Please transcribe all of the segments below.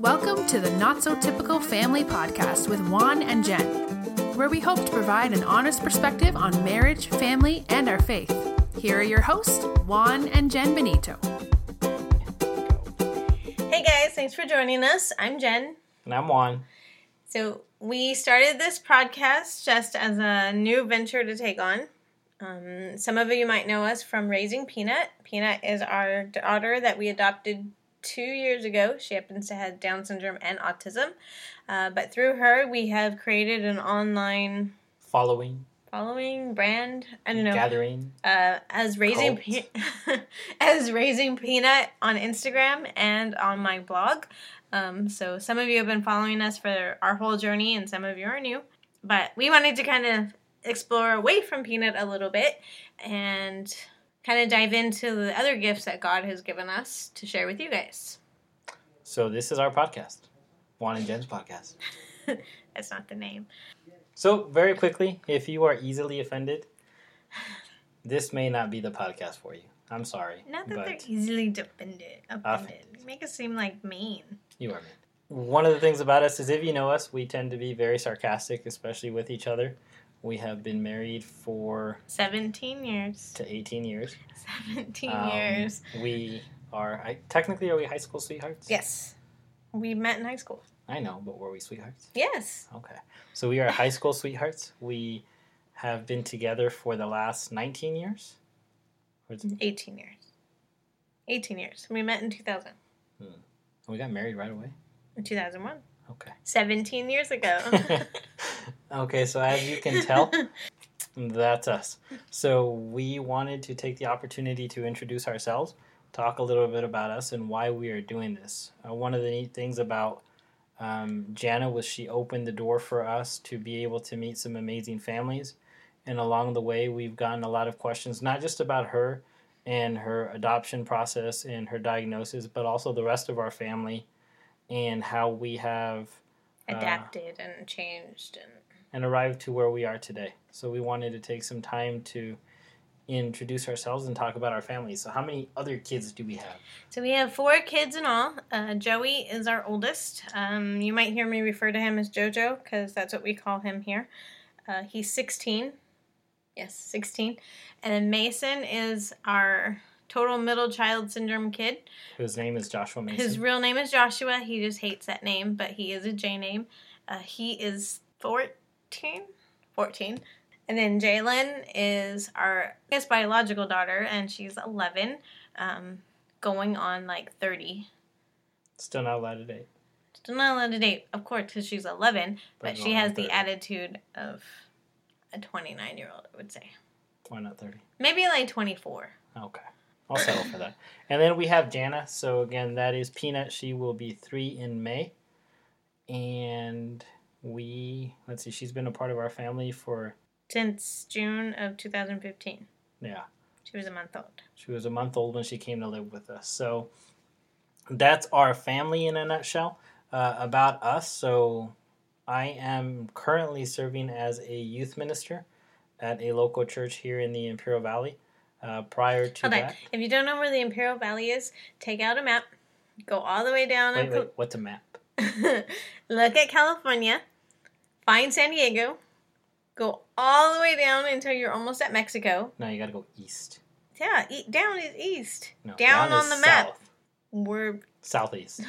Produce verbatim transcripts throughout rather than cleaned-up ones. Welcome to the Not So Typical Family Podcast with Juan and Jen, where we hope to provide an honest perspective on marriage, family, and our faith. Here are your hosts, Juan and Jen Benito. Hey guys, thanks for joining us. I'm Jen. And I'm Juan. So we started this podcast just as a new venture to take on. Um, some of you might know us from Raising Peanut. Peanut is our daughter that we adopted two years ago. She happens to have Down syndrome and autism. Uh, but through her, we have created an online... Following. Following, brand, I don't know. Gathering. Uh, as, Raising Pe- as Raising Peanut on Instagram and on my blog. Um, so some of you have been following us for our whole journey, and some of you are new. But we wanted to kind of explore away from Peanut a little bit and kind of dive into the other gifts that God has given us to share with you guys. So this is our podcast, Juan and Jen's podcast. That's not the name. So very quickly, if you are easily offended, this may not be the podcast for you. I'm sorry. Not that but they're easily offended. offended. You make us seem like mean. You are mean. One of the things about us is if you know us, we tend to be very sarcastic, especially with each other. We have been married for... seventeen years. To eighteen years. seventeen um, years. We are... I, technically, are we high school sweethearts? Yes. We met in high school. I know, but were we sweethearts? Yes. Okay. So we are high school sweethearts. We have been together for the last nineteen years? eighteen years. eighteen years. We met in two thousand. Hmm. And we got married right away? In two thousand one. Okay. seventeen years ago. Okay, so as you can tell, that's us. So we wanted to take the opportunity to introduce ourselves, talk a little bit about us and why we are doing this. Uh, one of the neat things about um, Jana was she opened the door for us to be able to meet some amazing families. And along the way, we've gotten a lot of questions, not just about her and her adoption process and her diagnosis, but also the rest of our family and how we have... Adapted uh, and changed and... and arrived to where we are today. So we wanted to take some time to introduce ourselves and talk about our family. So how many other kids do we have? So we have four kids in all. Uh, Joey is our oldest. Um, you might hear me refer to him as Jojo because that's what we call him here. Uh, he's sixteen. Yes, sixteen. And then Mason is our total middle child syndrome kid. His name is Joshua Mason. His real name is Joshua. He just hates that name, but he is a J name. Uh, he is fourteen. fourteen. And then Jalen is our youngest biological daughter, and she's eleven, um, going on like thirty. Still not allowed to date. Still not allowed to date, of course, because she's eleven, but, but she has the attitude of a twenty-nine-year-old, I would say. Why not thirty? Maybe like twenty-four. Okay. I'll settle for that. And then we have Jana. So, again, that is Peanut. She will be three in May. And... We, let's see, she's been a part of our family for... Since June of two thousand fifteen. Yeah. She was a month old. She was a month old when she came to live with us. So that's our family in a nutshell. Uh, about us, so I am currently serving as a youth minister at a local church here in the Imperial Valley. Uh, prior to okay. that... If you don't know where the Imperial Valley is, take out a map, go all the way down... Wait, and... wait, what's a map? Look at California, find San Diego, go all the way down until you're almost at Mexico. No, you gotta go east. Yeah, e- down is east. No, down, down on the map. South. We're southeast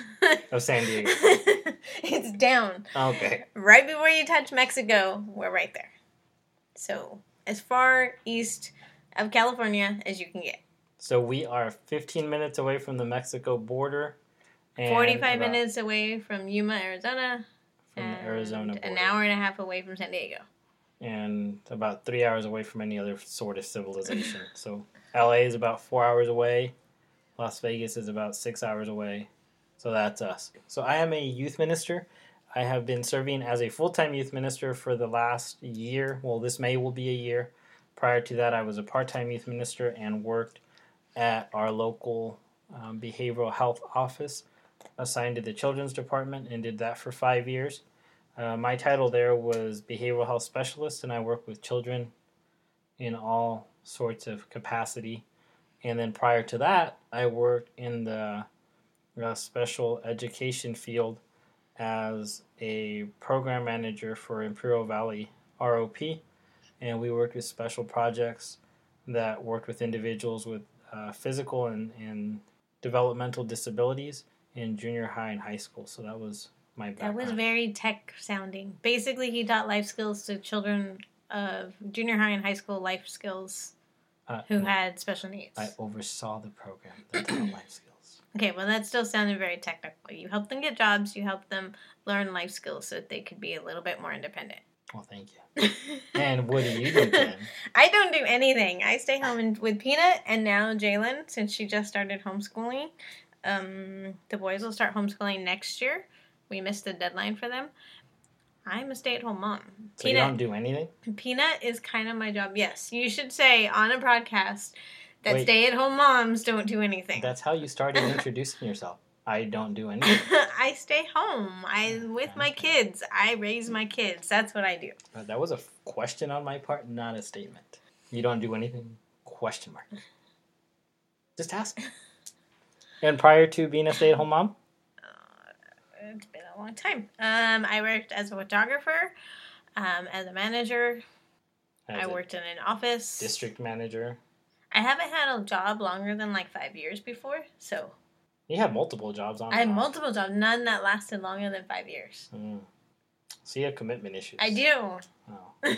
of San Diego. It's down. Okay. Right before you touch Mexico, we're right there. So, as far east of California as you can get. So, we are fifteen minutes away from the Mexico border. forty-five minutes away from Yuma, Arizona. From the Arizona border. An hour and a half away from San Diego. And about three hours away from any other sort of civilization. So L A is about four hours away. Las Vegas is about six hours away. So that's us. So I am a youth minister. I have been serving as a full-time youth minister for the last year. Well, this May will be a year. Prior to that, I was a part-time youth minister and worked at our local um, behavioral health office, assigned to the children's department, and did that for five years. Uh, my title there was behavioral health specialist, and I work with children in all sorts of capacity. And then prior to that, I worked in the uh, special education field as a program manager for Imperial Valley R O P, and we worked with special projects that worked with individuals with uh, physical and, and developmental disabilities in junior high and high school. So that was my background. That was very tech sounding. Basically, he taught life skills to children of junior high and high school life skills uh, who no, had special needs. I oversaw the program that taught life skills. Okay, well, that still sounded very technical. You helped them get jobs. You helped them learn life skills so that they could be a little bit more independent. Well, thank you. And what do you do then? I don't do anything. I stay home and, with Peanut and now Jalen, since she just started homeschooling. Um, the boys will start homeschooling next year. We missed the deadline for them. I'm a stay-at-home mom. So Peanut, you don't do anything? Peanut is kind of my job. Yes, you should say on a broadcast that Wait, stay-at-home moms don't do anything. That's how you started introducing yourself. I don't do anything. I stay home. I with my kids. I raise my kids. That's what I do. Uh, that was a f- question on my part, not a statement. You don't do anything? Question mark. Just ask. And prior to being a stay-at-home mom? Uh, it's been a long time. Um, I worked as a photographer, um, as a manager. As I worked in an office. District manager. I haven't had a job longer than like five years before, so. You had multiple jobs on. I had multiple jobs, none that lasted longer than five years. Mm. So you have commitment issues. I do. Oh,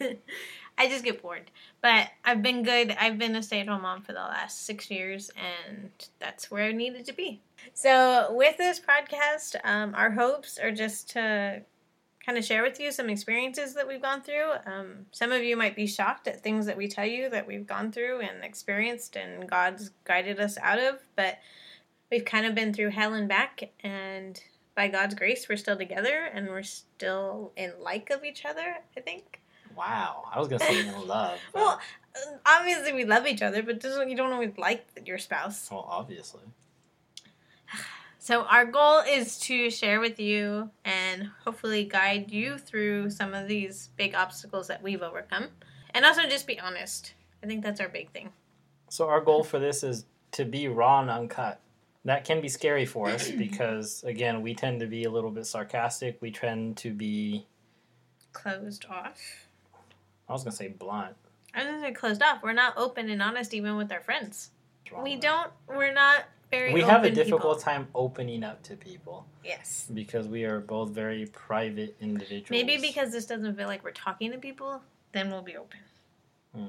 okay. I just get bored. But I've been good. I've been a stay-at-home mom for the last six years, and that's where I needed to be. So with this podcast, um, our hopes are just to kind of share with you some experiences that we've gone through. Um, some of you might be shocked at things that we tell you that we've gone through and experienced and God's guided us out of, but we've kind of been through hell and back, and by God's grace, we're still together, and we're still in like of each other, I think. Wow. I was going to say in love. But... Well, obviously we love each other, but just, you don't always like your spouse. Well, obviously. So our goal is to share with you and hopefully guide you through some of these big obstacles that we've overcome. And also just be honest. I think that's our big thing. So our goal for this is to be raw and uncut. That can be scary for us because, again, we tend to be a little bit sarcastic. We tend to be... Closed off. I was going to say blunt. I was going to say closed off. We're not open and honest even with our friends. We don't... We're not... Very we have a difficult people. time opening up to people. Yes. Because we are both very private individuals. Maybe because this doesn't feel like we're talking to people, then we'll be open. Hmm.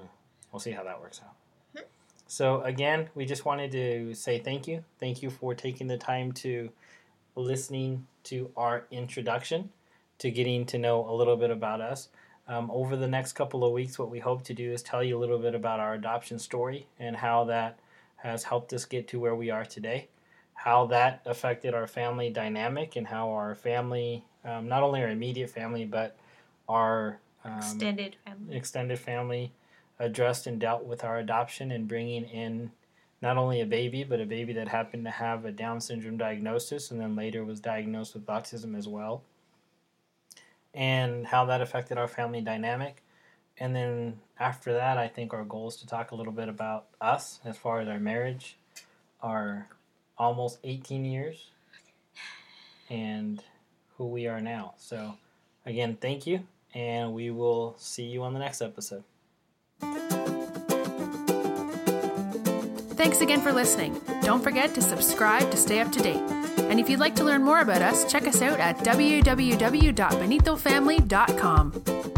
We'll see how that works out. Mm-hmm. So, again, we just wanted to say thank you. Thank you for taking the time to listening to our introduction, to getting to know a little bit about us. Um, over the next couple of weeks, what we hope to do is tell you a little bit about our adoption story and how that has helped us get to where we are today, how that affected our family dynamic and how our family, um, not only our immediate family, but our um, extended family. extended family addressed and dealt with our adoption and bringing in not only a baby, but a baby that happened to have a Down syndrome diagnosis and then later was diagnosed with autism as well, and how that affected our family dynamic. And then after that, I think our goal is to talk a little bit about us as far as our marriage, our almost eighteen years, and who we are now. So, again, thank you, and we will see you on the next episode. Thanks again for listening. Don't forget to subscribe to stay up to date. And if you'd like to learn more about us, check us out at w w w dot benito family dot com.